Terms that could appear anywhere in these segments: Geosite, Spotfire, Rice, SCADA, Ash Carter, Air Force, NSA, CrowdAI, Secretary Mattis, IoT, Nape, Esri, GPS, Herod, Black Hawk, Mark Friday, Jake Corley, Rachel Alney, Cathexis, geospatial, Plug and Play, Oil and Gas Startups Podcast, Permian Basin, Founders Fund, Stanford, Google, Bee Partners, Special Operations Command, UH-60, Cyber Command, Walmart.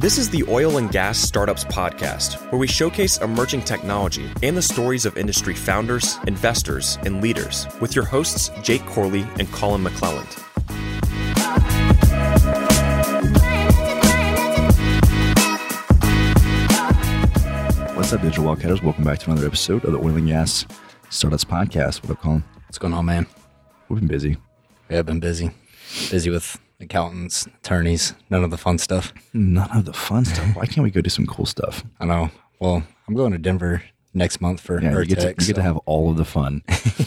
This is the Oil and Gas Startups Podcast, where we showcase emerging technology and the stories of industry founders, investors, and leaders with your hosts, Jake Corley and Colin McClelland. What's up, digital logheaders? Welcome back to another episode of the Oil and Gas Startups Podcast. What up, Colin? What's going on, man? We've been busy. Yeah, I've been busy. Busy with accountants, attorneys, none of the fun stuff. None of the fun stuff? Why can't we go do some cool stuff? I know. Well, I'm going to Denver next month for Vertex. You get to have all of the fun.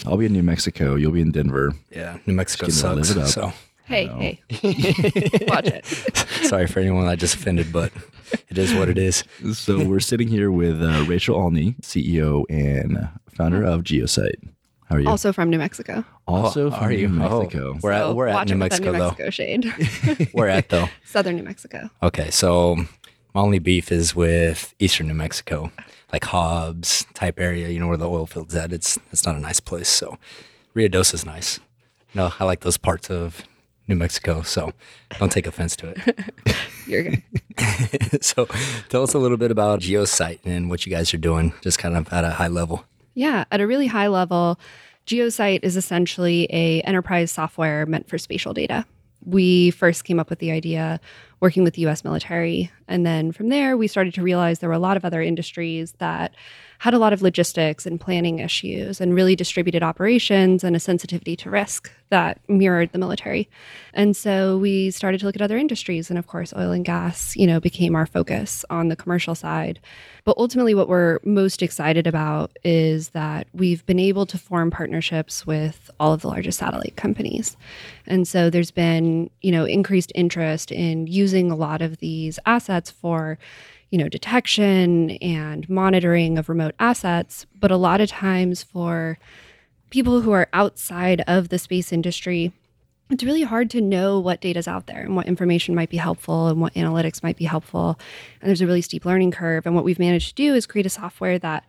I'll be in New Mexico. You'll be in Denver. Yeah, New Mexico sucks. So. Hey. Watch it. Sorry for anyone I just offended, but it is what it is. So we're sitting here with Rachel Alney, CEO and founder of Geosite. How are you? Also from New Mexico. Also from New Mexico. We're at New Mexico, though. Watch it with that New Mexico shade. We're at, though. Southern New Mexico. Okay, so my only beef is with Eastern New Mexico, like Hobbs type area, you know, where the oil field's at. It's not a nice place, so Ruidoso is nice. No, I like those parts of New Mexico, so don't take offense to it. You're good. So tell us a little bit about Geosite and what you guys are doing, just kind of at a high level. Yeah, at a really high level, Geosite is essentially an enterprise software meant for spatial data. We first came up with the idea working with the U.S. military, and then from there, we started to realize there were a lot of other industries that had a lot of logistics and planning issues and really distributed operations and a sensitivity to risk that mirrored the military. And so we started to look at other industries. And of course, oil and gas, you know, became our focus on the commercial side. But ultimately, what we're most excited about is that we've been able to form partnerships with all of the largest satellite companies. And so there's been, you know, increased interest in using a lot of these assets for, you know, detection and monitoring of remote assets, but a lot of times for people who are outside of the space industry, it's really hard to know what data's out there and what information might be helpful and what analytics might be helpful. And there's a really steep learning curve. And what we've managed to do is create a software that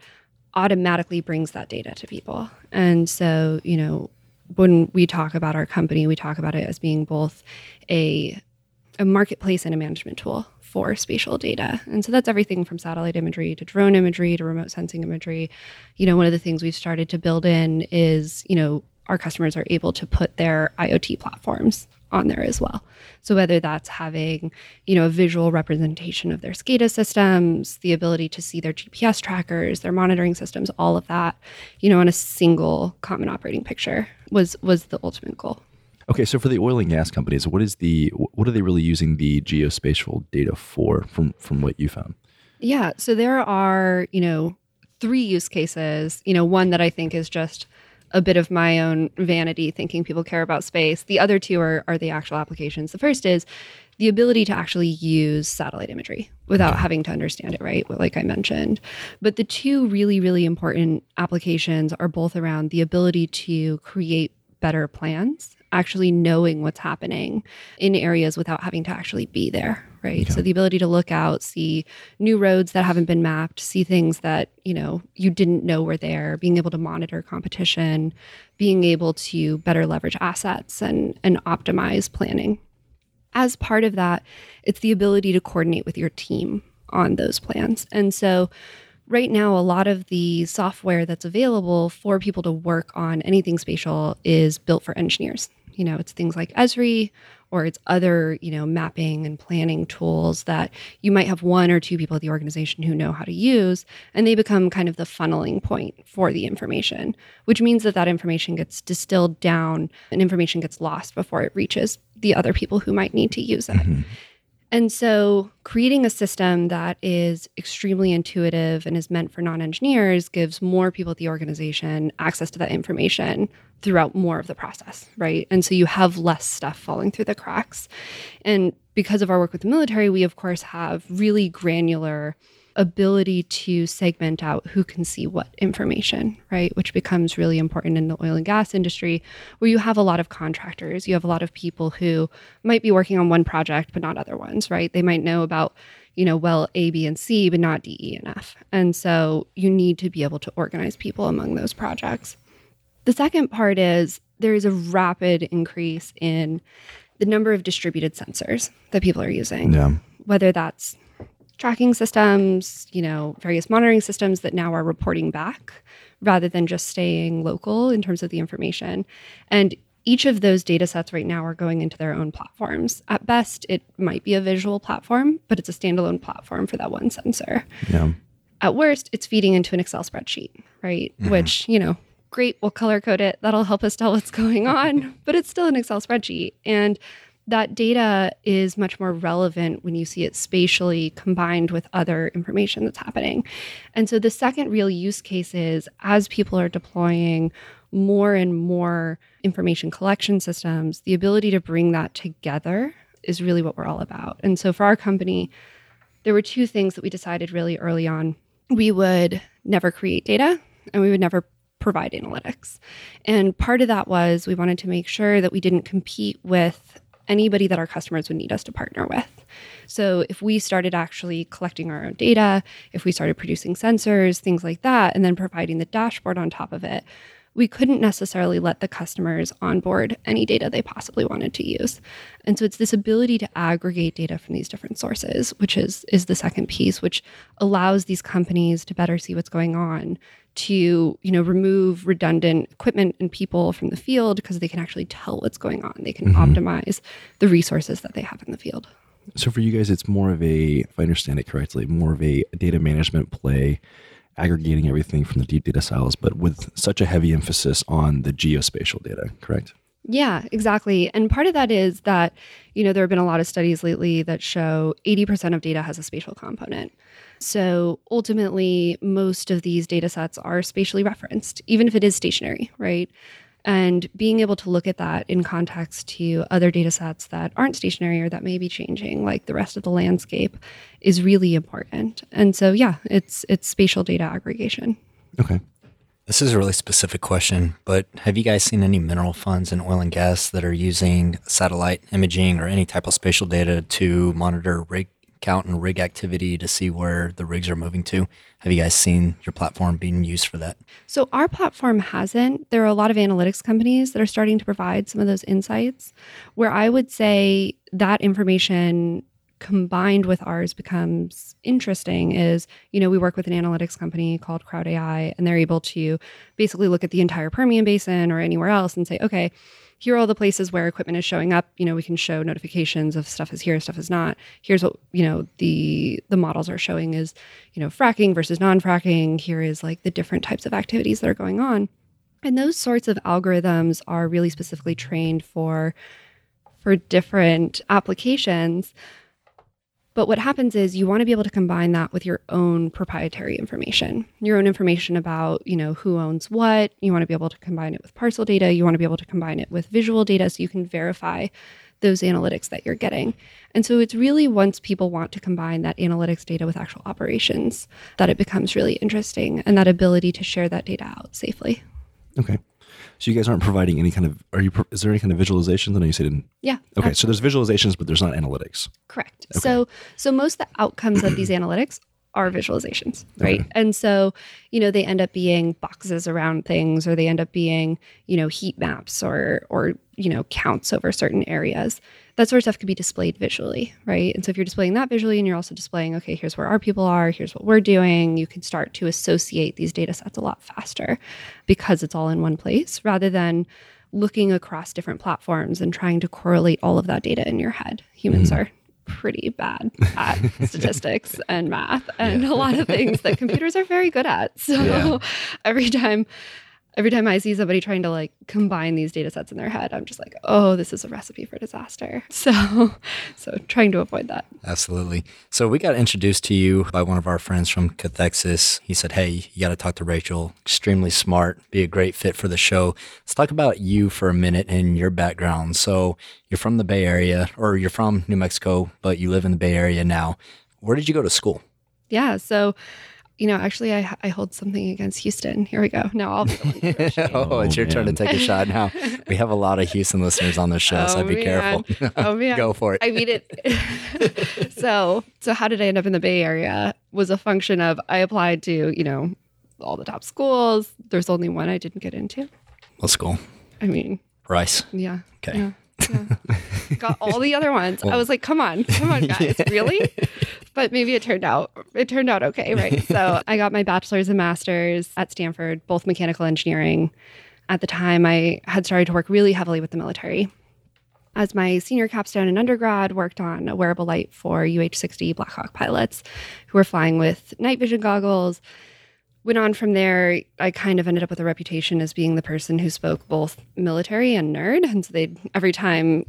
automatically brings that data to people. And so, you know, when we talk about our company, we talk about it as being both a marketplace and a management tool for spatial data. And so that's everything from satellite imagery to drone imagery to remote sensing imagery. You know, one of the things we've started to build in is, you know, our customers are able to put their IoT platforms on there as well. So whether that's having, you know, a visual representation of their SCADA systems, the ability to see their GPS trackers, their monitoring systems, all of that, you know, on a single common operating picture was the ultimate goal. Okay, so for the oil and gas companies, what are they really using the geospatial data for, from what you found? Yeah, so there are, you know, three use cases. You know, one that I think is just a bit of my own vanity, thinking people care about space. The other two are the actual applications. The first is the ability to actually use satellite imagery without having to understand it, right? Like I mentioned. But the two really, really important applications are both around the ability to create better plans, actually knowing what's happening in areas without having to actually be there, right? Okay. So the ability to look out, see new roads that haven't been mapped, see things that, you know, you didn't know were there, being able to monitor competition, being able to better leverage assets and optimize planning. As part of that, it's the ability to coordinate with your team on those plans. And so right now, a lot of the software that's available for people to work on anything spatial is built for engineers. You know, it's things like Esri, or it's other, you know, mapping and planning tools that you might have one or two people at the organization who know how to use, and they become kind of the funneling point for the information, which means that that information gets distilled down and information gets lost before it reaches the other people who might need to use it. Mm-hmm. And so creating a system that is extremely intuitive and is meant for non-engineers gives more people at the organization access to that information throughout more of the process, right? And so you have less stuff falling through the cracks. And because of our work with the military, we of course have really granular ability to segment out who can see what information, right? Which becomes really important in the oil and gas industry, where you have a lot of contractors, you have a lot of people who might be working on one project, but not other ones, right? They might know about, you know, well, A, B, and C, but not D, E, and F. And so you need to be able to organize people among those projects. The second part is there is a rapid increase in the number of distributed sensors that people are using, whether that's tracking systems, you know, various monitoring systems that now are reporting back rather than just staying local in terms of the information. And each of those data sets right now are going into their own platforms. At best, it might be a visual platform, but it's a standalone platform for that one sensor. Yeah. At worst, it's feeding into an Excel spreadsheet, right? Mm-hmm. Which, you know, great, we'll color code it. That'll help us tell what's going on, but it's still an Excel spreadsheet. And that data is much more relevant when you see it spatially combined with other information that's happening. And so the second real use case is as people are deploying more and more information collection systems, the ability to bring that together is really what we're all about. And so for our company, there were two things that we decided really early on. We would never create data and we would never provide analytics. And part of that was we wanted to make sure that we didn't compete with anybody that our customers would need us to partner with. So if we started actually collecting our own data, if we started producing sensors, things like that, and then providing the dashboard on top of it, we couldn't necessarily let the customers onboard any data they possibly wanted to use. And so it's this ability to aggregate data from these different sources, which is the second piece, which allows these companies to better see what's going on, to, you know, remove redundant equipment and people from the field because they can actually tell what's going on. They can optimize the resources that they have in the field. So for you guys, it's more of a, if I understand it correctly, more of a data management play, aggregating everything from the deep data silos, but with such a heavy emphasis on the geospatial data, correct? Yeah, exactly. And part of that is that, you know, there have been a lot of studies lately that show 80% of data has a spatial component. So ultimately, most of these data sets are spatially referenced, even if it is stationary, right? And being able to look at that in context to other data sets that aren't stationary or that may be changing, like the rest of the landscape, is really important. And so, yeah, it's spatial data aggregation. Okay. This is a really specific question, but have you guys seen any mineral funds in oil and gas that are using satellite imaging or any type of spatial data to monitor rig count and rig activity to see where the rigs are moving to? Have you guys seen your platform being used for that? So our platform hasn't. There are a lot of analytics companies that are starting to provide some of those insights, where I would say that information combined with ours becomes interesting is, you know, we work with an analytics company called CrowdAI, and they're able to basically look at the entire Permian Basin or anywhere else and say, okay, here are all the places where equipment is showing up. You know, we can show notifications of stuff is here, stuff is not. Here's what, you know, the models are showing is, you know, fracking versus non-fracking. Here is like the different types of activities that are going on. And those sorts of algorithms are really specifically trained for different applications. But what happens is you want to be able to combine that with your own proprietary information, your own information about, you know, who owns what. You want to be able to combine it with parcel data. You want to be able to combine it with visual data so you can verify those analytics that you're getting. And so it's really once people want to combine that analytics data with actual operations that it becomes really interesting, and that ability to share that data out safely. Okay. So you guys aren't providing any kind of, is there any kind of visualizations? I know you said in. Yeah. Okay. Absolutely. So there's visualizations, but there's not analytics. Correct. Okay. So most of the outcomes of these analytics are visualizations, right? Okay. And so, you know, they end up being boxes around things, or they end up being, you know, heat maps or, you know, counts over certain areas. That sort of stuff could be displayed visually, right? And so if you're displaying that visually and you're also displaying, okay, here's where our people are, here's what we're doing, you can start to associate these data sets a lot faster because it's all in one place rather than looking across different platforms and trying to correlate all of that data in your head. Humans are pretty bad at statistics and math and a lot of things that computers are very good at. So every time I see somebody trying to like combine these data sets in their head, I'm just like, oh, this is a recipe for disaster. So trying to avoid that. Absolutely. So we got introduced to you by one of our friends from Cathexis. He said, hey, you got to talk to Rachel. Extremely smart, be a great fit for the show. Let's talk about you for a minute and your background. So you're from the Bay Area, or you're from New Mexico, but you live in the Bay Area now. Where did you go to school? Yeah. So, you know, actually, I hold something against Houston. Here we go. Now I'll be the one. Oh, it's your turn to take a shot now. We have a lot of Houston listeners on this show, so be careful. Oh, man. Go for it. I mean it. So how did I end up in the Bay Area was a function of I applied to, you know, all the top schools. There's only one I didn't get into. What school? I mean. Rice. Yeah. Okay. Yeah. Got all the other ones. Well, I was like, come on, guys. Yeah. Really? but maybe it turned out okay, right? So I got my bachelor's and master's at Stanford, both mechanical engineering. At the time, I had started to work really heavily with the military. As my senior capstone in undergrad, worked on a wearable light for UH-60 Black Hawk pilots who were flying with night vision goggles. Went on from there, I kind of ended up with a reputation as being the person who spoke both military and nerd. And so every time,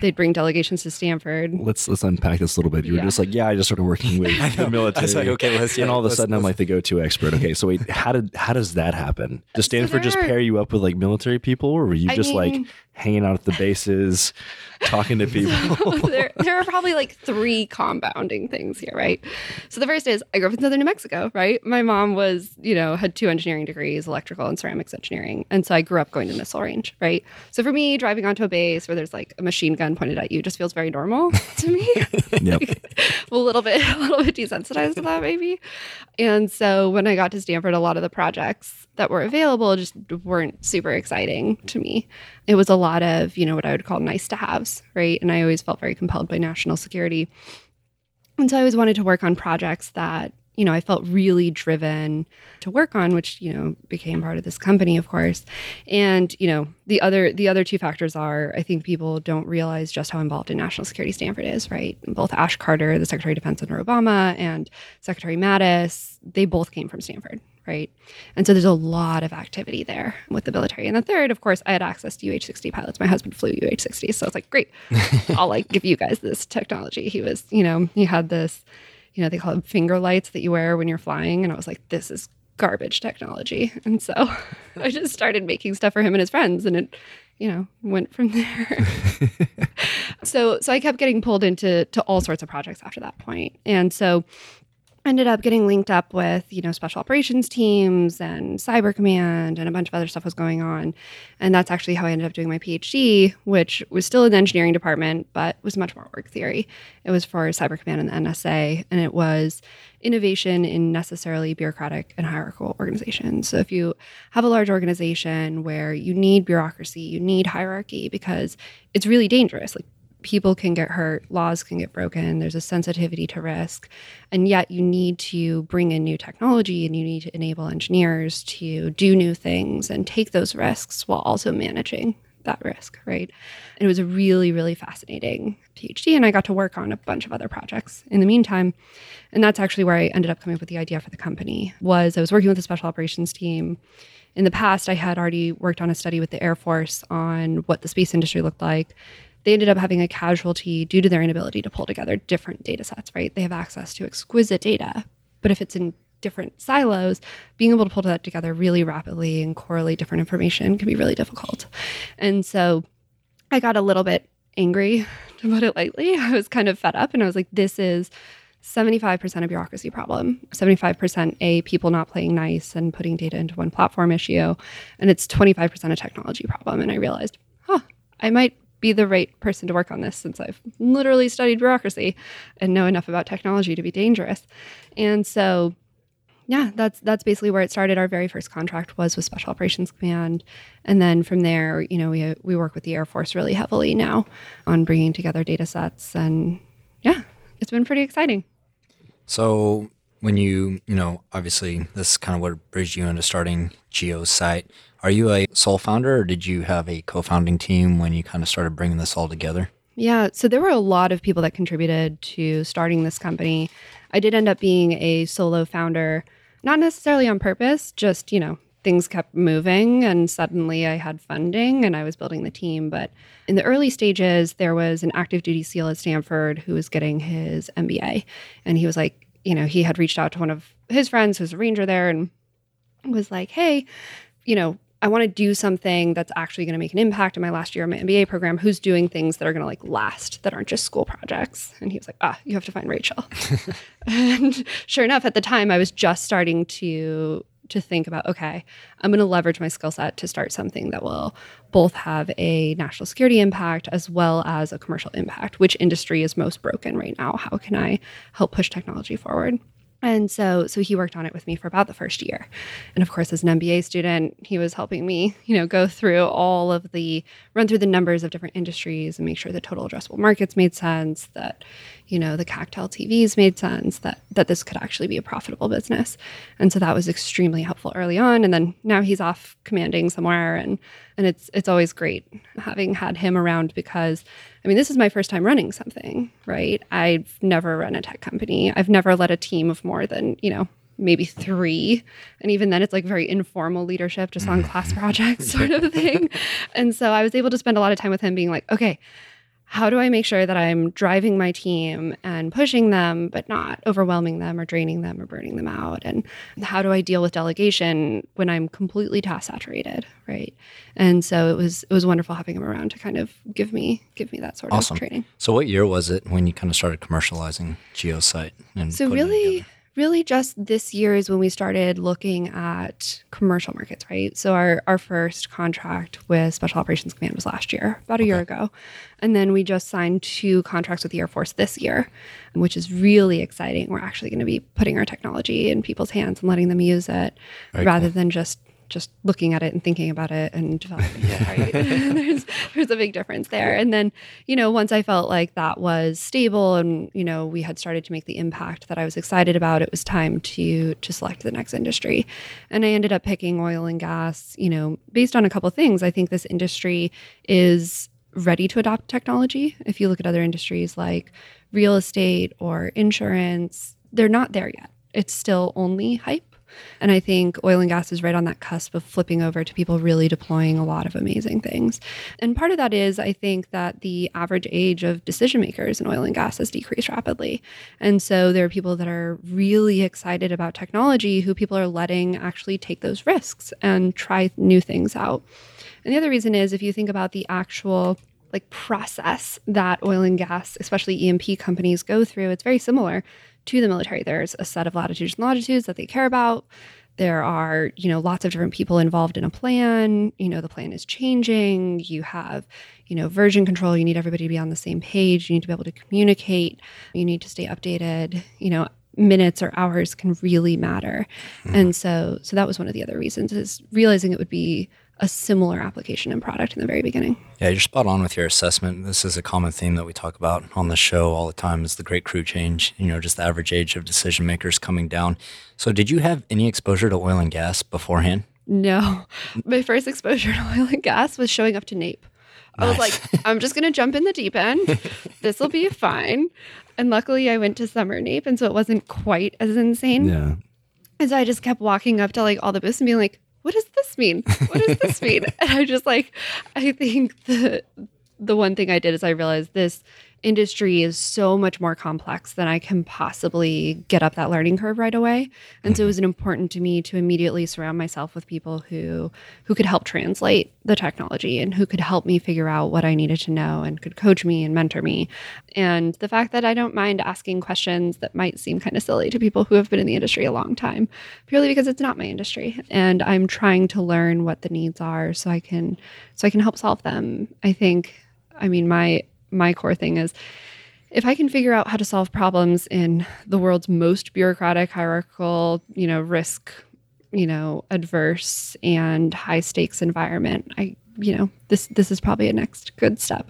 they'd bring delegations to Stanford. Let's unpack this a little bit. You were just like, I just started working with the military. I was like, okay, let's. And all of a sudden, I'm like the go-to expert. Okay, so wait, how does that happen? Does Stanford just pair you up with like military people, or were you like hanging out at the bases, talking to people? There are probably like three compounding things here, right? So the first is I grew up in southern New Mexico, right? My mom was, had two engineering degrees, electrical and ceramics engineering. And so I grew up going to missile range, right? So for me, driving onto a base where there's like a machine gun pointed at you just feels very normal to me. Yep. a little bit desensitized to that maybe. And so when I got to Stanford, a lot of the projects that were available just weren't super exciting to me. It was a lot of, what I would call nice to haves, right? And I always felt very compelled by national security. And so I always wanted to work on projects that I felt really driven to work on, which, became part of this company, of course. And, the other two factors are, I think people don't realize just how involved in national security Stanford is, right? Both Ash Carter, the Secretary of Defense under Obama, and Secretary Mattis, they both came from Stanford, right? And so there's a lot of activity there with the military. And the third, of course, I had access to UH-60 pilots. My husband flew UH-60, so I was like, great, I'll give you guys this technology. He was, he had this... they call them finger lights that you wear when you're flying. And I was like, this is garbage technology. And so I just started making stuff for him and his friends. And it, went from there. So I kept getting pulled into all sorts of projects after that point. And so ended up getting linked up with, special operations teams and Cyber Command, and a bunch of other stuff was going on. And that's actually how I ended up doing my PhD, which was still in the engineering department, but was much more org theory. It was for Cyber Command and the NSA, and it was innovation in necessarily bureaucratic and hierarchical organizations. So if you have a large organization where you need bureaucracy, you need hierarchy, because it's really dangerous. People can get hurt, laws can get broken, there's a sensitivity to risk, and yet you need to bring in new technology and you need to enable engineers to do new things and take those risks while also managing that risk, right? And it was a really, really fascinating PhD, and I got to work on a bunch of other projects in the meantime. And that's actually where I ended up coming up with the idea for the company. I was working with a special operations team. In the past, I had already worked on a study with the Air Force on what the space industry looked like. They ended up having a casualty due to their inability to pull together different data sets, right? They have access to exquisite data, but if it's in different silos, being able to pull that together really rapidly and correlate different information can be really difficult. And so I got a little bit angry, to put it lightly. I was kind of fed up, and I was like, this is 75% a bureaucracy problem, 75% a people not playing nice and putting data into one platform issue, and it's 25% a technology problem. And I realized, I might be the right person to work on this, since I've literally studied bureaucracy and know enough about technology to be dangerous. And so, that's basically where it started. Our very first contract was with Special Operations Command. And then from there, we work with the Air Force really heavily now on bringing together data sets. And it's been pretty exciting. So when you obviously this is kind of what bridged you into starting Geosite. Are you a sole founder, or did you have a co-founding team when you kind of started bringing this all together? Yeah, so there were a lot of people that contributed to starting this company. I did end up being a solo founder, not necessarily on purpose, just, things kept moving and suddenly I had funding and I was building the team. But in the early stages, there was an active duty SEAL at Stanford who was getting his MBA. And he was like, he had reached out to one of his friends who's a ranger there and was like, hey, I want to do something that's actually going to make an impact in my last year of my MBA program. Who's doing things that are going to last, that aren't just school projects? And he was like, you have to find Rachel. And sure enough, at the time I was just starting to think about, okay, I'm going to leverage my skill set to start something that will both have a national security impact as well as a commercial impact. Which industry is most broken right now? How can I help push technology forward? And so he worked on it with me for about the first year. And of course, as an MBA student, he was helping me, go through all of the, run through the numbers of different industries and make sure the total addressable markets made sense, that, the cocktail TVs made sense, that this could actually be a profitable business. And so that was extremely helpful early on. And then now he's off commanding somewhere. And it's always great having had him around because, this is my first time running something, right? I've never run a tech company. I've never led a team of more than, maybe three. And even then, it's like very informal leadership, just on class projects sort of thing. And so I was able to spend a lot of time with him being like, okay, how do I make sure that I'm driving my team and pushing them, but not overwhelming them or draining them or burning them out? And how do I deal with delegation when I'm completely task saturated, right? And so it was wonderful having him around to kind of give me that sort awesome. Of training. So what year was it when you kind of started commercializing Geosite? And so really just this year is when we started looking at commercial markets, right? So our first contract with Special Operations Command was last year, about a year ago. And then we just signed 2 contracts with the Air Force this year, which is really exciting. We're actually going to be putting our technology in people's hands and letting them use it than just looking at it and thinking about it and developing it, right? There's a big difference there. And then, once I felt like that was stable and, we had started to make the impact that I was excited about, it was time to select the next industry. And I ended up picking oil and gas, based on a couple of things. I think this industry is ready to adopt technology. If you look at other industries like real estate or insurance, they're not there yet. It's still only hype. And I think oil and gas is right on that cusp of flipping over to people really deploying a lot of amazing things. And part of that is I think that the average age of decision makers in oil and gas has decreased rapidly. And so there are people that are really excited about technology who people are letting actually take those risks and try new things out. And the other reason is if you think about the actual process that oil and gas, especially EMP companies go through, it's very similar to the military. There's a set of latitudes and longitudes that they care about. There are, lots of different people involved in a plan. The plan is changing. You have, version control. You need everybody to be on the same page. You need to be able to communicate. You need to stay updated. Minutes or hours can really matter. And so that was one of the other reasons is realizing it would be a similar application and product in the very beginning. Yeah, you're spot on with your assessment. This is a common theme that we talk about on the show all the time is the great crew change, just the average age of decision makers coming down. So did you have any exposure to oil and gas beforehand? No. My first exposure to oil and gas was showing up to Nape. I was like, I'm just going to jump in the deep end. This will be fine. And luckily I went to summer Nape, and so it wasn't quite as insane. Yeah. And so I just kept walking up to all the booths and being like, what does this mean? What does this mean? And I just I think the one thing I did is I realized this industry is so much more complex than I can possibly get up that learning curve right away. And so it was important to me to immediately surround myself with people who could help translate the technology and who could help me figure out what I needed to know and could coach me and mentor me. And the fact that I don't mind asking questions that might seem kind of silly to people who have been in the industry a long time, purely because it's not my industry. And I'm trying to learn what the needs are so I can help solve them. I think, my core thing is if I can figure out how to solve problems in the world's most bureaucratic, hierarchical, risk, adverse and high stakes environment, this is probably a next good step.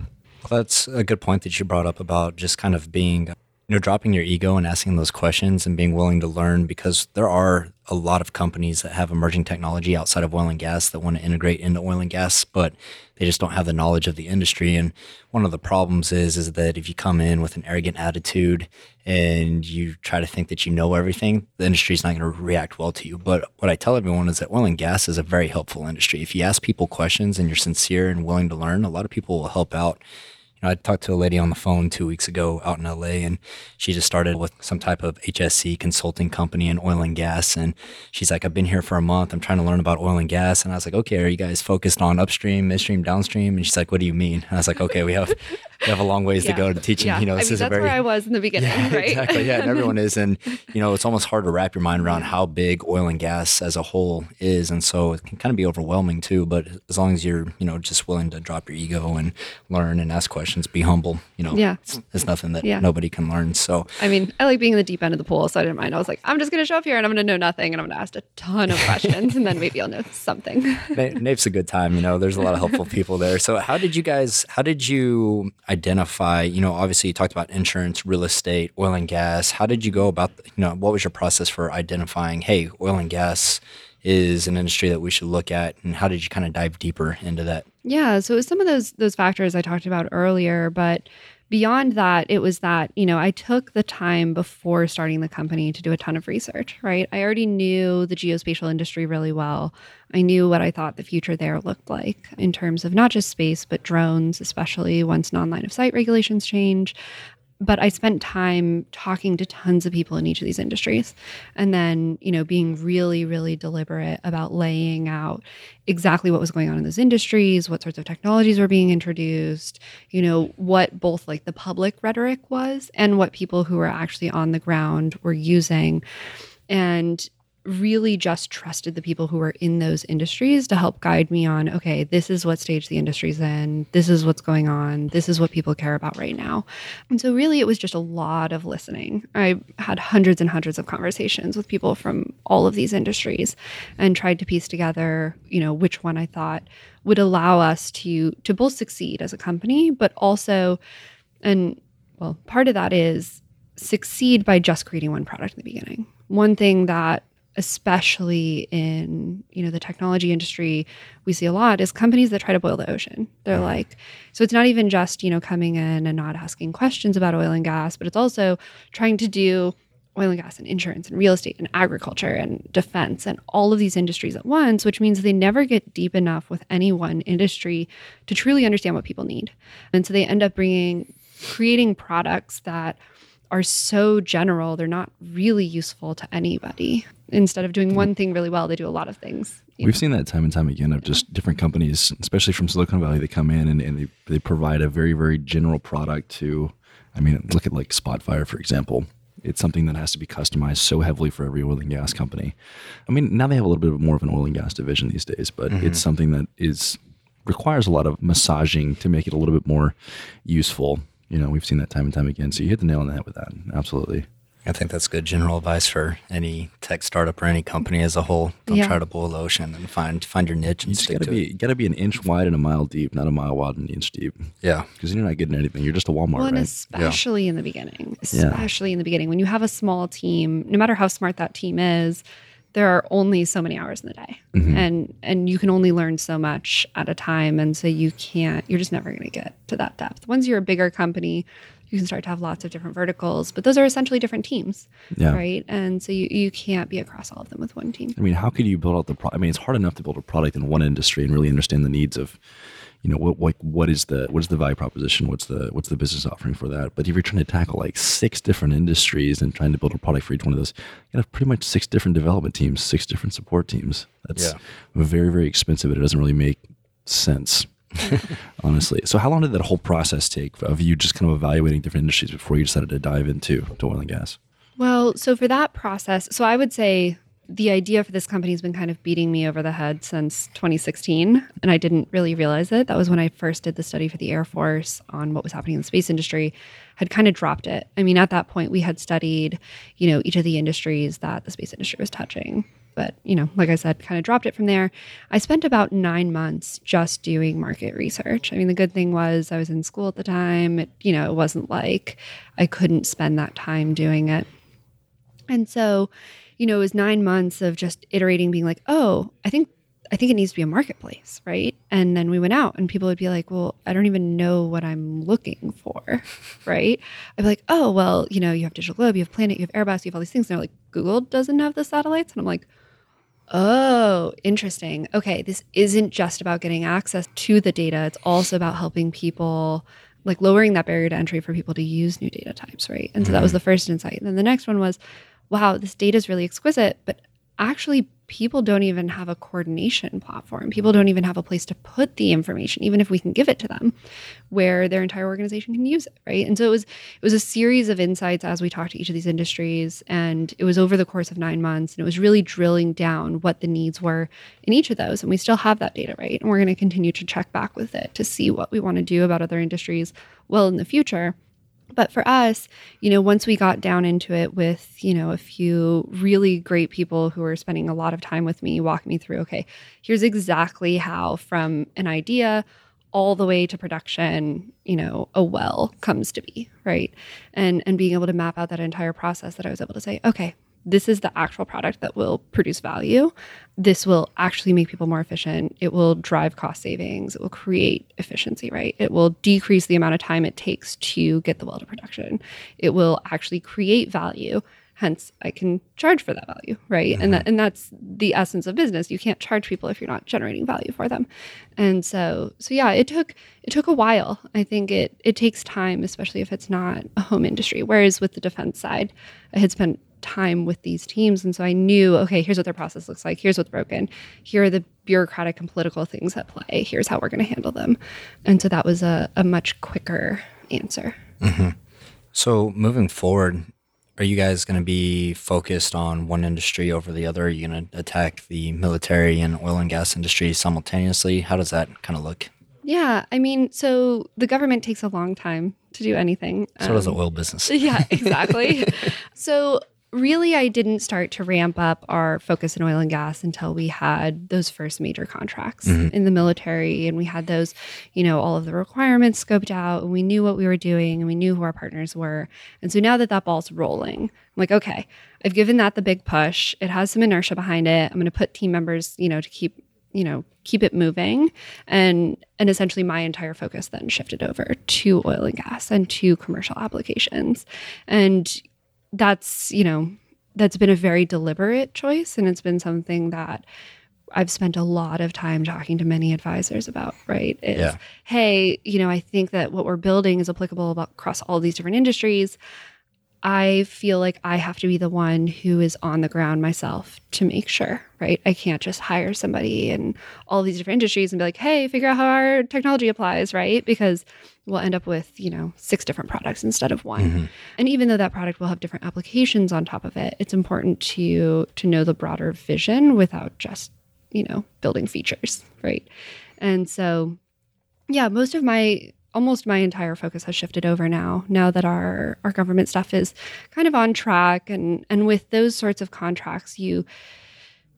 Well, that's a good point that you brought up about just kind of being, dropping your ego and asking those questions and being willing to learn, because there are a lot of companies that have emerging technology outside of oil and gas that want to integrate into oil and gas, but they just don't have the knowledge of the industry. And one of the problems is that if you come in with an arrogant attitude and you try to think that you know everything, the industry is not going to react well to you. But what I tell everyone is that oil and gas is a very helpful industry. If you ask people questions and you're sincere and willing to learn, a lot of people will help out. I talked to a lady on the phone 2 weeks ago out in LA, and she just started with some type of HSC consulting company in oil and gas. And she's like, I've been here for a month. I'm trying to learn about oil and gas. And I was like, okay, are you guys focused on upstream, midstream, downstream? And she's like, what do you mean? And I was like, okay, we have They have a long ways to go to teaching. You know, this is that's where I was in the beginning, right? Exactly. Yeah, and everyone is, and you know, it's almost hard to wrap your mind around how big oil and gas as a whole is, and so it can kind of be overwhelming too. But as long as you're, you know, just willing to drop your ego and learn and ask questions, be humble. You know, it's nothing that nobody can learn. So I mean, I like being in the deep end of the pool, so I didn't mind. I was like, I'm just going to show up here and I'm going to know nothing, and I'm going to ask a ton of questions, and then maybe I'll know something. Nape's a good time. You know, there's a lot of helpful people there. So how did you guys? How did you identify, you know, obviously you talked about insurance, real estate, oil and gas. How did you go about, you know, what was your process for identifying, hey, oil and gas is an industry that we should look at? And how did you kind of dive deeper into that? Yeah. So it was some of those factors I talked about earlier, but beyond that, it was that, you know, I took the time before starting the company to do a ton of research, right? I already knew the geospatial industry really well. I knew what I thought the future there looked like in terms of not just space, but drones, especially once non-line of sight regulations change. But I spent time talking to tons of people in each of these industries and then, you know, being really, really deliberate about laying out exactly what was going on in those industries, what sorts of technologies were being introduced, you know, what both like the public rhetoric was and what people who were actually on the ground were using. And really just trusted the people who were in those industries to help guide me on, okay, this is what stage the industry's in, this is what's going on, this is what people care about right now. And so really it was just a lot of listening. I had hundreds and hundreds of conversations with people from all of these industries and tried to piece together, you know, which one I thought would allow us to both succeed as a company, but also, and well, part of that is succeed by just creating one product in the beginning. One thing that especially in, you know, the technology industry, we see a lot is companies that try to boil the ocean. They're like, so it's not even just, you know, coming in and not asking questions about oil and gas, but it's also trying to do oil and gas and insurance and real estate and agriculture and defense and all of these industries at once, which means they never get deep enough with any one industry to truly understand what people need. And so they end up creating products that are so general, they're not really useful to anybody. Instead of doing one thing really well, they do a lot of things. We've seen that time and time again of just different companies, especially from Silicon Valley, they come in and they provide a very, very general product to, I mean, look at like Spotfire, for example. It's something that has to be customized so heavily for every oil and gas company. I mean, now they have a little bit more of an oil and gas division these days, but it's something that requires a lot of massaging to make it a little bit more useful. You know, we've seen that time and time again. So you hit the nail on the head with that. Absolutely. I think that's good general advice for any tech startup or any company as a whole. Don't try to boil the ocean and find your niche and stick to it. You got to be an inch wide and a mile deep, not a mile wide and an inch deep. Yeah. Because you're not getting anything. You're just a Walmart, right? Especially in the beginning. Especially in the beginning. When you have a small team, no matter how smart that team is, there are only so many hours in the day. And you can only learn so much at a time. And so you're just never going to get to that depth. Once you're a bigger company, you can start to have lots of different verticals, but those are essentially different teams, right? And so you can't be across all of them with one team. I mean, how could you build out the product? I mean, it's hard enough to build a product in one industry and really understand the needs of, you know, what is the value proposition? What's the business offering for that? But if you're trying to tackle like six different industries and trying to build a product for each one of those, you have pretty much six different development teams, six different support teams. That's very, very expensive, but it doesn't really make sense. Honestly. So how long did that whole process take of you just kind of evaluating different industries before you decided to dive into oil and gas? Well, so for that process, so I would say the idea for this company has been kind of beating me over the head since 2016, and I didn't really realize it. That was when I first did the study for the Air Force on what was happening in the space industry. Had kind of dropped it. I mean, at that point, we had studied, you know, each of the industries that the space industry was touching. But, you know, like I said, kind of dropped it from there. I spent about 9 months just doing market research. I mean, the good thing was I was in school at the time. It wasn't like I couldn't spend that time doing it. And so, you know, it was 9 months of just iterating, being like, oh, I think it needs to be a marketplace, right? And then we went out and people would be like, well, I don't even know what I'm looking for, right? I'd be like, oh, well, you know, you have Digital Globe, you have Planet, you have Airbus, you have all these things. And they're like, Google doesn't have the satellites. And I'm like, oh, interesting. Okay, this isn't just about getting access to the data. It's also about helping people, like lowering that barrier to entry for people to use new data types, right? And so that was the first insight. And then the next one was, wow, this data is really exquisite, but actually people don't even have a coordination platform. People don't even have a place to put the information, even if we can give it to them, where their entire organization can use it, right? And so it was a series of insights as we talked to each of these industries, and it was over the course of 9 months, and it was really drilling down what the needs were in each of those. And we still have that data, right? And we're going to continue to check back with it to see what we want to do about other industries well in the future. But for us, you know, once we got down into it with, you know, a few really great people who were spending a lot of time with me, walking me through, okay, here's exactly how from an idea all the way to production, you know, a well comes to be, right? And being able to map out that entire process, that I was able to say, okay, this is the actual product that will produce value. This will actually make people more efficient. It will drive cost savings. It will create efficiency, right? It will decrease the amount of time it takes to get the well to production. It will actually create value. Hence, I can charge for that value, right? Mm-hmm. And that's the essence of business. You can't charge people if you're not generating value for them. And so yeah, it took a while. I think it takes time, especially if it's not a home industry. Whereas with the defense side, I had spent time with these teams. And so I knew, okay, here's what their process looks like. Here's what's broken. Here are the bureaucratic and political things at play. Here's how we're going to handle them. And so that was a much quicker answer. Mm-hmm. So moving forward, are you guys going to be focused on one industry over the other? Are you going to attack the military and oil and gas industry simultaneously? How does that kind of look? Yeah. I mean, so the government takes a long time to do anything. So does the oil business. Yeah, exactly. So really, I didn't start to ramp up our focus in oil and gas until we had those first major contracts mm-hmm. in the military, and we had those, you know, all of the requirements scoped out, and we knew what we were doing, and we knew who our partners were. And so now that ball's rolling, I'm like, okay, I've given that the big push. It has some inertia behind it. I'm going to put team members, you know, to keep it moving. And essentially my entire focus then shifted over to oil and gas and to commercial applications. And that's, you know, that's been a very deliberate choice, and it's been something that I've spent a lot of time talking to many advisors about, right? Is, yeah. Hey, you know, I think that what we're building is applicable across all these different industries. I feel like I have to be the one who is on the ground myself to make sure, right? I can't just hire somebody in all these different industries and be like, hey, figure out how our technology applies, right? Because we'll end up with, you know, 6 different products instead of one. Mm-hmm. And even though that product will have different applications on top of it, it's important to know the broader vision without just, you know, building features, right? And so, yeah, almost my entire focus has shifted over now that our government stuff is kind of on track. And with those sorts of contracts,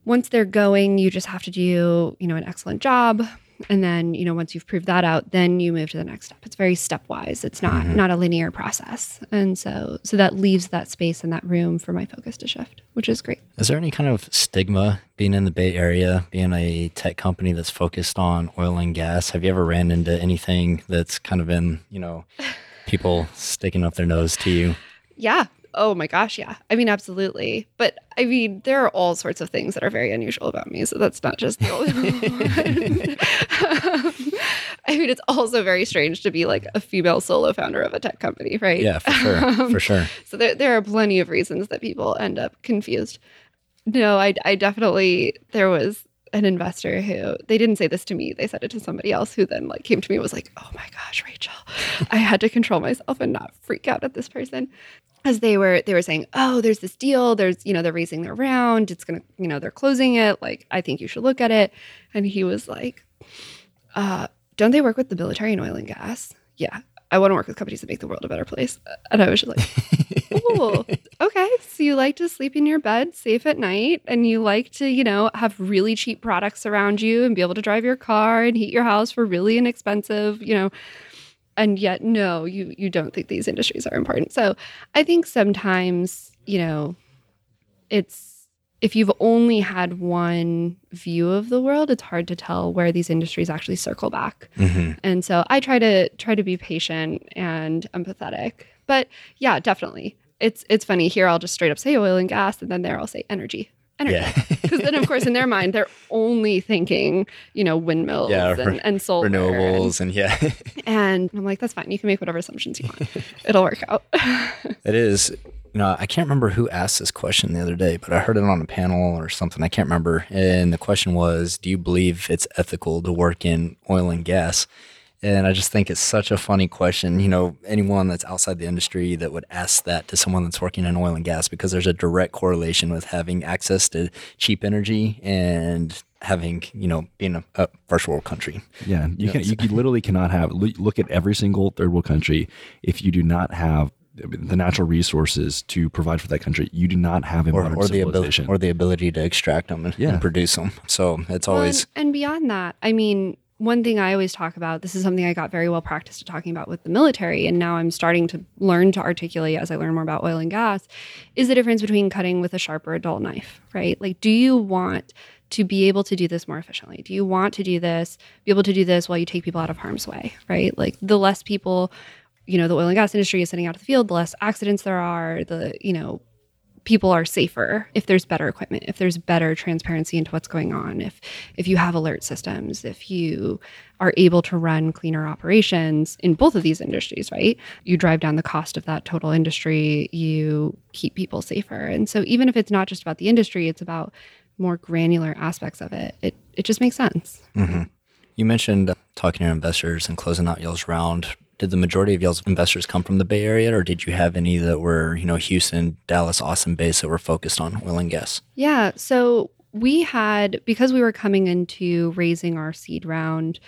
once they're going, you just have to do, you know, an excellent job. And then, you know, once you've proved that out, then you move to the next step. It's very stepwise. It's not, mm-hmm. not a linear process. And so that leaves that space and that room for my focus to shift, which is great. Is there any kind of stigma being in the Bay Area, being a tech company that's focused on oil and gas? Have you ever ran into anything that's kind of been, you know, people sticking up their nose to you? Yeah. Oh my gosh, yeah. I mean, absolutely. But I mean, there are all sorts of things that are very unusual about me. So that's not just the only one. I mean, it's also very strange to be like a female solo founder of a tech company, right? Yeah, for sure. For sure. So there are plenty of reasons that people end up confused. No, I definitely, there was an investor who, they didn't say this to me, they said it to somebody else, who then like came to me and was like, oh my gosh, Rachel, I had to control myself and not freak out at this person. As they were saying, oh, there's this deal, there's, you know, they're raising their round, it's going to, you know, they're closing it, like, I think you should look at it. And he was like, don't they work with the military and oil and gas? Yeah, I want to work with companies that make the world a better place. And I was just like, oh, okay, so you like to sleep in your bed safe at night, and you like to, you know, have really cheap products around you and be able to drive your car and heat your house for really inexpensive, you know. And yet, no, you don't think these industries are important. So I think sometimes, you know, it's, if you've only had one view of the world, it's hard to tell where these industries actually circle back. Mm-hmm. And so I try to be patient and empathetic. But yeah, definitely. It's funny. Here, I'll just straight up say oil and gas, and then there I'll say energy. Because yeah. Then, of course, in their mind, they're only thinking, you know, windmills and solar. Renewables and yeah. And I'm like, that's fine. You can make whatever assumptions you want. It'll work out. It is. You know, I can't remember who asked this question the other day, but I heard it on a panel or something. I can't remember. And the question was, do you believe it's ethical to work in oil and gas? And I just think it's such a funny question. You know, anyone that's outside the industry that would ask that to someone that's working in oil and gas, because there's a direct correlation with having access to cheap energy and having, you know, being a first world country. Yeah. You literally cannot have, look at every single third world country. If you do not have the natural resources to provide for that country, you do not have a modern civilization. Or the ability to extract them and produce them. So it's always... And beyond that, I mean... One thing I always talk about, this is something I got very well practiced at talking about with the military, and now I'm starting to learn to articulate as I learn more about oil and gas, is the difference between cutting with a sharp or a dull knife, right? Like, do you want to be able to do this more efficiently? Do you want to do this, be able to do this while you take people out of harm's way, right? Like, the less people, you know, the oil and gas industry is sending out to the field, the less accidents there are, the, you know, people are safer if there's better equipment, if there's better transparency into what's going on, if you have alert systems, if you are able to run cleaner operations in both of these industries, right? You drive down the cost of that total industry, you keep people safer. And so even if it's not just about the industry, it's about more granular aspects of it. It just makes sense. Mm-hmm. You mentioned talking to your investors and closing out y'all's round. Did the majority of y'all's investors come from the Bay Area, or did you have any that were, you know, Houston, Dallas, Austin based that were focused on oil and gas? Yeah. So we had, because we were coming into raising our seed round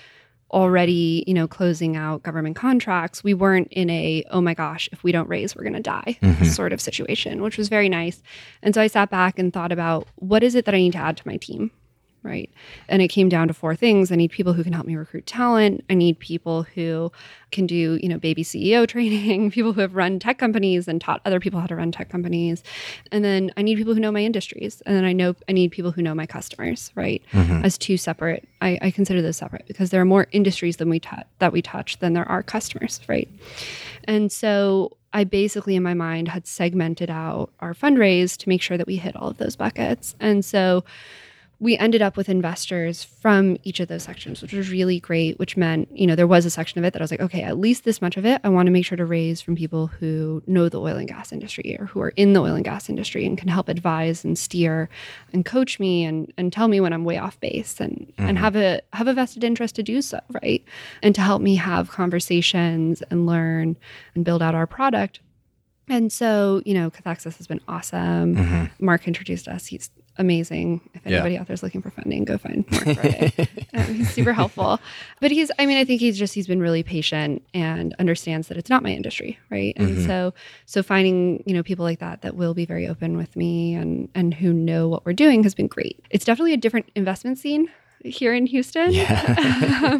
already, you know, closing out government contracts, we weren't in a, oh my gosh, if we don't raise, we're going to die sort of situation, which was very nice. And so I sat back and thought about, what is it that I need to add to my team? Right. And it came down to four things. I need people who can help me recruit talent. I need people who can do, you know, baby CEO training, people who have run tech companies and taught other people how to run tech companies. And then I need people who know my industries. And then I need people who know my customers, right? Mm-hmm. As two separate, I consider those separate because there are more industries than that we touch than there are customers, right? And so I basically, in my mind, had segmented out our fundraise to make sure that we hit all of those buckets. And so we ended up with investors from each of those sections, which was really great, which meant, you know, there was a section of it that I was like, okay, at least this much of it, I want to make sure to raise from people who know the oil and gas industry or who are in the oil and gas industry and can help advise and steer and coach me and tell me when I'm way off base and have a vested interest to do so, right? And to help me have conversations and learn and build out our product. And so, you know, Cathexis has been awesome. Mm-hmm. Mark introduced us. He's amazing. If anybody out there is looking for funding, go find Mark Friday. He's super helpful. But I think he's been really patient and understands that it's not my industry, right? And so finding, you know, people like that will be very open with me and who know what we're doing has been great. It's definitely a different investment scene here in Houston. Yeah.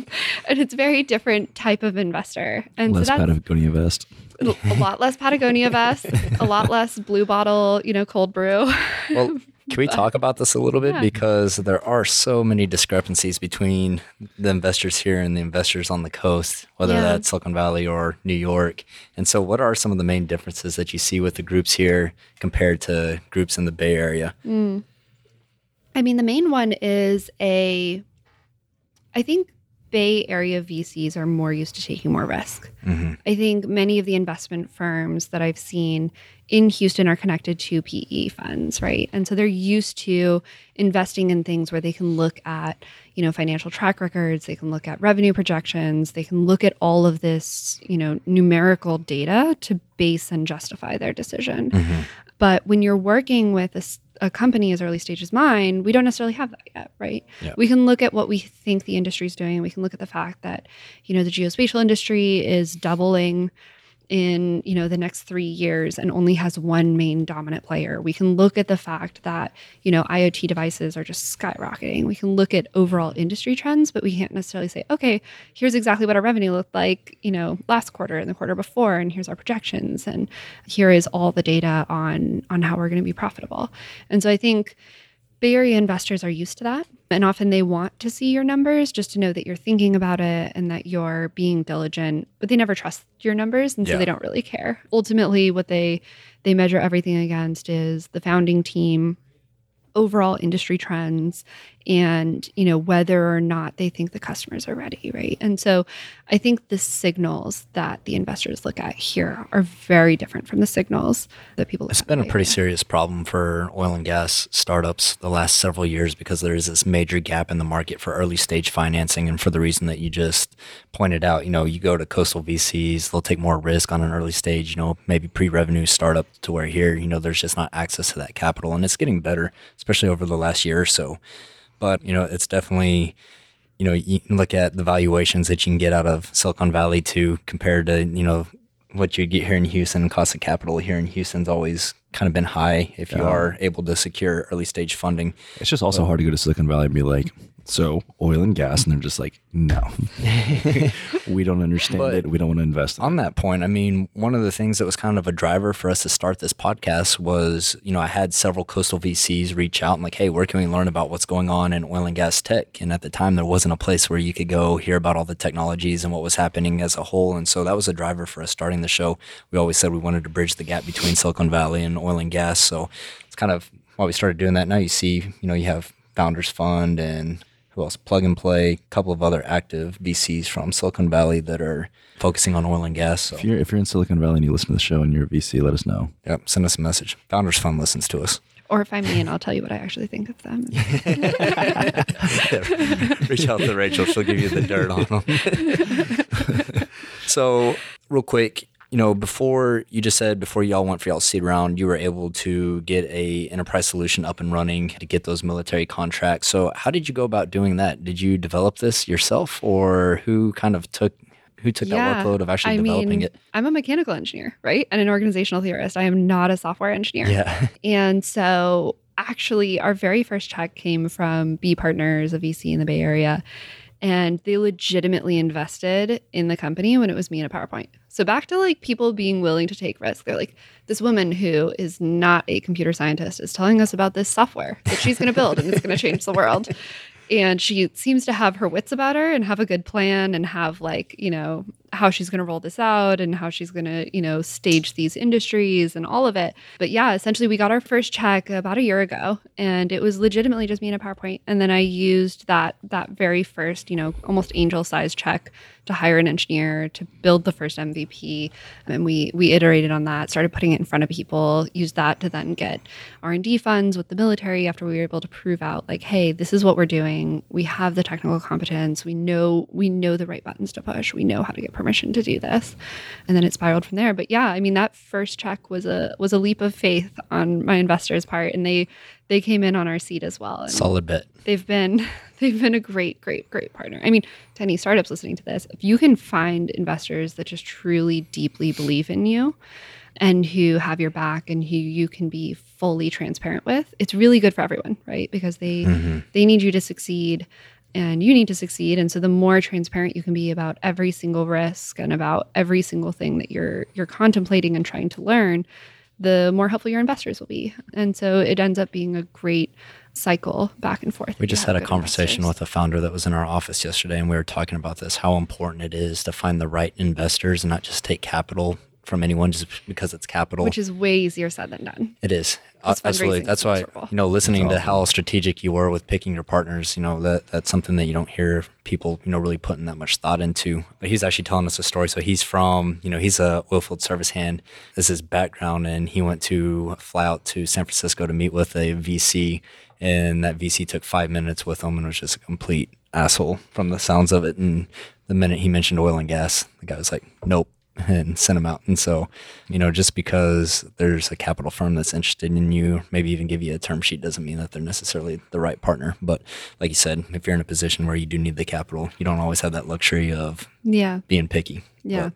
And it's a very different type of investor. And less Patagonia-vest. A lot less Patagonia-vest, a lot less blue bottle, you know, cold brew. Well, can we talk about this a little bit? Yeah. Because there are so many discrepancies between the investors here and the investors on the coast, whether that's Silicon Valley or New York. And so what are some of the main differences that you see with the groups here compared to groups in the Bay Area? Mm. I mean, the main one is I think Bay Area VCs are more used to taking more risk. Mm-hmm. I think many of the investment firms that I've seen in Houston are connected to PE funds, right? And so they're used to investing in things where they can look at, you know, financial track records, they can look at revenue projections, they can look at all of this, you know, numerical data to base and justify their decision. Mm-hmm. But when you're working with a company as early stage as mine, we don't necessarily have that yet, right? Yeah. We can look at what we think the industry is doing. We can look at the fact that, you know, the geospatial industry is doubling in, you know, the next 3 years and only has one main dominant player. We can look at the fact that, you know, IoT devices are just skyrocketing. We can look at overall industry trends, but we can't necessarily say, okay, here's exactly what our revenue looked like, you know, last quarter and the quarter before, and here's our projections, and here is all the data on how we're going to be profitable. And so I think Bay Area investors are used to that, and often they want to see your numbers just to know that you're thinking about it and that you're being diligent, but they never trust your numbers, and so they don't really care. Ultimately, what they measure everything against is the founding team, overall industry trends, and, you know, whether or not they think the customers are ready, right? And so I think the signals that the investors look at here are very different from the signals that people look at. It's been a pretty serious problem for oil and gas startups the last several years because there is this major gap in the market for early stage financing, and for the reason that you just pointed out. You know, you go to coastal VCs, they'll take more risk on an early stage, you know, maybe pre-revenue startup, to where here, you know, there's just not access to that capital. And it's getting better, especially over the last year or so. But, you know, it's definitely, you know, you can look at the valuations that you can get out of Silicon Valley to compare to, you know, what you get here in Houston. Cost of capital here in Houston's always kind of been high if you are able to secure early stage funding. It's just also hard to go to Silicon Valley and be like, so oil and gas, and they're just like, no, we don't understand it. We don't want to invest in it. On that point, I mean, one of the things that was kind of a driver for us to start this podcast was, you know, I had several coastal VCs reach out and like, hey, where can we learn about what's going on in oil and gas tech? And at the time, there wasn't a place where you could go hear about all the technologies and what was happening as a whole. And so that was a driver for us starting the show. We always said we wanted to bridge the gap between Silicon Valley and oil and gas. So it's kind of why we started doing that. Now you see, you know, you have Founders Fund and who else? Plug and Play, a couple of other active VCs from Silicon Valley that are focusing on oil and gas. So if you're in Silicon Valley and you listen to the show and you're a VC, let us know. Yep, send us a message. Founders Fund listens to us. Or if I'm Ian, I'll tell you what I actually think of them. Reach out to Rachel. She'll give you the dirt on them. So real quick, you know, before y'all went for y'all's seed round, you were able to get a enterprise solution up and running to get those military contracts. So how did you go about doing that? Did you develop this yourself, or who took that workload of actually developing it? I'm a mechanical engineer, right? And an organizational theorist. I am not a software engineer. Yeah. And so actually our very first check came from Bee Partners, a VC in the Bay Area. And they legitimately invested in the company when it was me and a PowerPoint. So back to like people being willing to take risks. They're like, this woman who is not a computer scientist is telling us about this software that she's going to build and it's going to change the world. And she seems to have her wits about her and have a good plan and have like, you know, how she's going to roll this out and how she's going to, you know, stage these industries and all of it. But yeah, essentially we got our first check about a year ago, and it was legitimately just me and a PowerPoint. And then I used that very first, you know, almost angel size check to hire an engineer to build the first MVP. And we iterated on that, started putting it in front of people, used that to then get R&D funds with the military after we were able to prove out like, hey, this is what we're doing. We have the technical competence. We know the right buttons to push. We know how to get permission to do this. And then it spiraled from there. But yeah, I mean, that first check was a leap of faith on my investors' part, and they came in on our seed as well. And solid bet. They've been a great, great, great partner. I mean, to any startups listening to this, if you can find investors that just truly, deeply believe in you and who have your back and who you can be fully transparent with, it's really good for everyone, right? Because they need you to succeed. And you need to succeed. And so the more transparent you can be about every single risk and about every single thing that you're contemplating and trying to learn, the more helpful your investors will be. And so it ends up being a great cycle back and forth. We just had a conversation with a founder that was in our office yesterday, and we were talking about this, how important it is to find the right investors and not just take capital from anyone just because it's capital. Which is way easier said than done. It is. Absolutely. That's why, you know, listening to how strategic you were with picking your partners, you know, that's something that you don't hear people, you know, really putting that much thought into. But he's actually telling us a story. So he's from, you know, he's a oil field service hand. This is his background. And he went to fly out to San Francisco to meet with a VC. And that VC took 5 minutes with him and was just a complete asshole from the sounds of it. And the minute he mentioned oil and gas, the guy was like, nope, and send them out. And so, you know, just because there's a capital firm that's interested in you, maybe even give you a term sheet, doesn't mean that they're necessarily the right partner. But like you said, if you're in a position where you do need the capital, you don't always have that luxury of being picky. Yeah. But,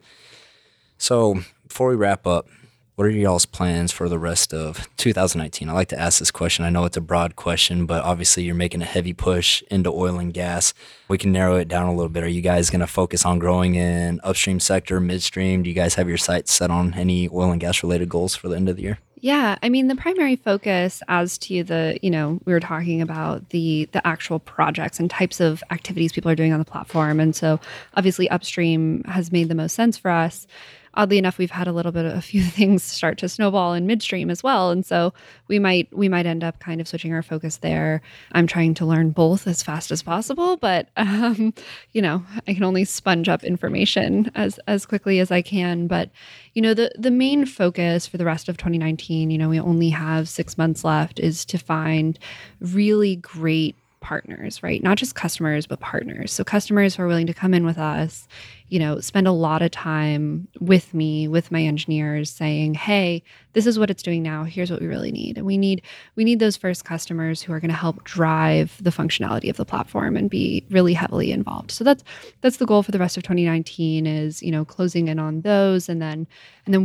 so before we wrap up, what are y'all's plans for the rest of 2019? I like to ask this question. I know it's a broad question, but obviously you're making a heavy push into oil and gas. We can narrow it down a little bit. Are you guys going to focus on growing in upstream sector, midstream? Do you guys have your sights set on any oil and gas related goals for the end of the year? Yeah, I mean, the primary focus as to the, you know, we were talking about the actual projects and types of activities people are doing on the platform. And so obviously upstream has made the most sense for us. oddly enough, we've had a little bit of a few things start to snowball in midstream as well. And so we might end up kind of switching our focus there. I'm trying to learn both as fast as possible, but, I can only sponge up information as quickly as I can. But, the main focus for the rest of 2019, we only have 6 months left, is to find really great partners, right? Not just customers, but partners. So customers who are willing to come in with us, spend a lot of time with me, with my engineers, saying, hey, this is what it's doing now. Here's what we really need. And we need those first customers who are going to help drive the functionality of the platform and be really heavily involved. So that's the goal for the rest of 2019 is, closing in on those and then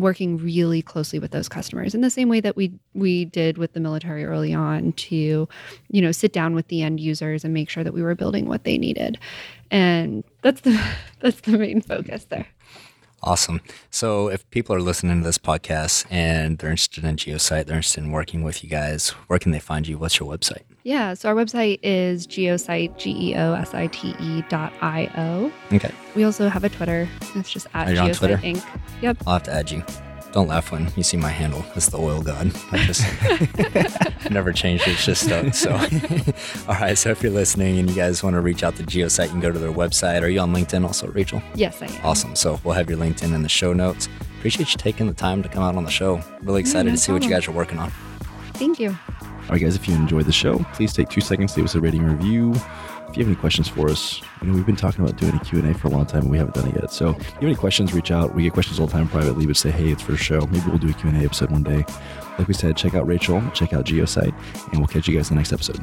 working really closely with those customers in the same way that we did with the military early on to, sit down with the end users and make sure that we were building what they needed. And that's the main focus there. Awesome. So if people are listening to this podcast and they're interested in Geosite, they're interested in working with you guys, where can they find you? What's your website? Yeah. So our website is Geosite, geosite.io. Okay. We also have a Twitter. It's just @ Geosite on Twitter? Inc. Yep. I'll have to add you. Don't laugh when you see my handle. It's the oil god. I just never changed it. It's just stuck. So, all right. So if you're listening and you guys want to reach out to Geosite, you can go to their website. Are you on LinkedIn also, Rachel? Yes, I am. Awesome. So we'll have your LinkedIn in the show notes. Appreciate you taking the time to come out on the show. Really excited to see what you guys are working on. Thank you. All right, guys. If you enjoyed the show, please take 2 seconds to give us a rating and review. If you have any questions for us, we've been talking about doing a Q&A for a long time and we haven't done it yet. So if you have any questions, reach out. We get questions all the time privately, but say, hey, it's for a show. Maybe we'll do a Q&A episode one day. Like we said, check out Rachel, check out Geosite, and we'll catch you guys in the next episode.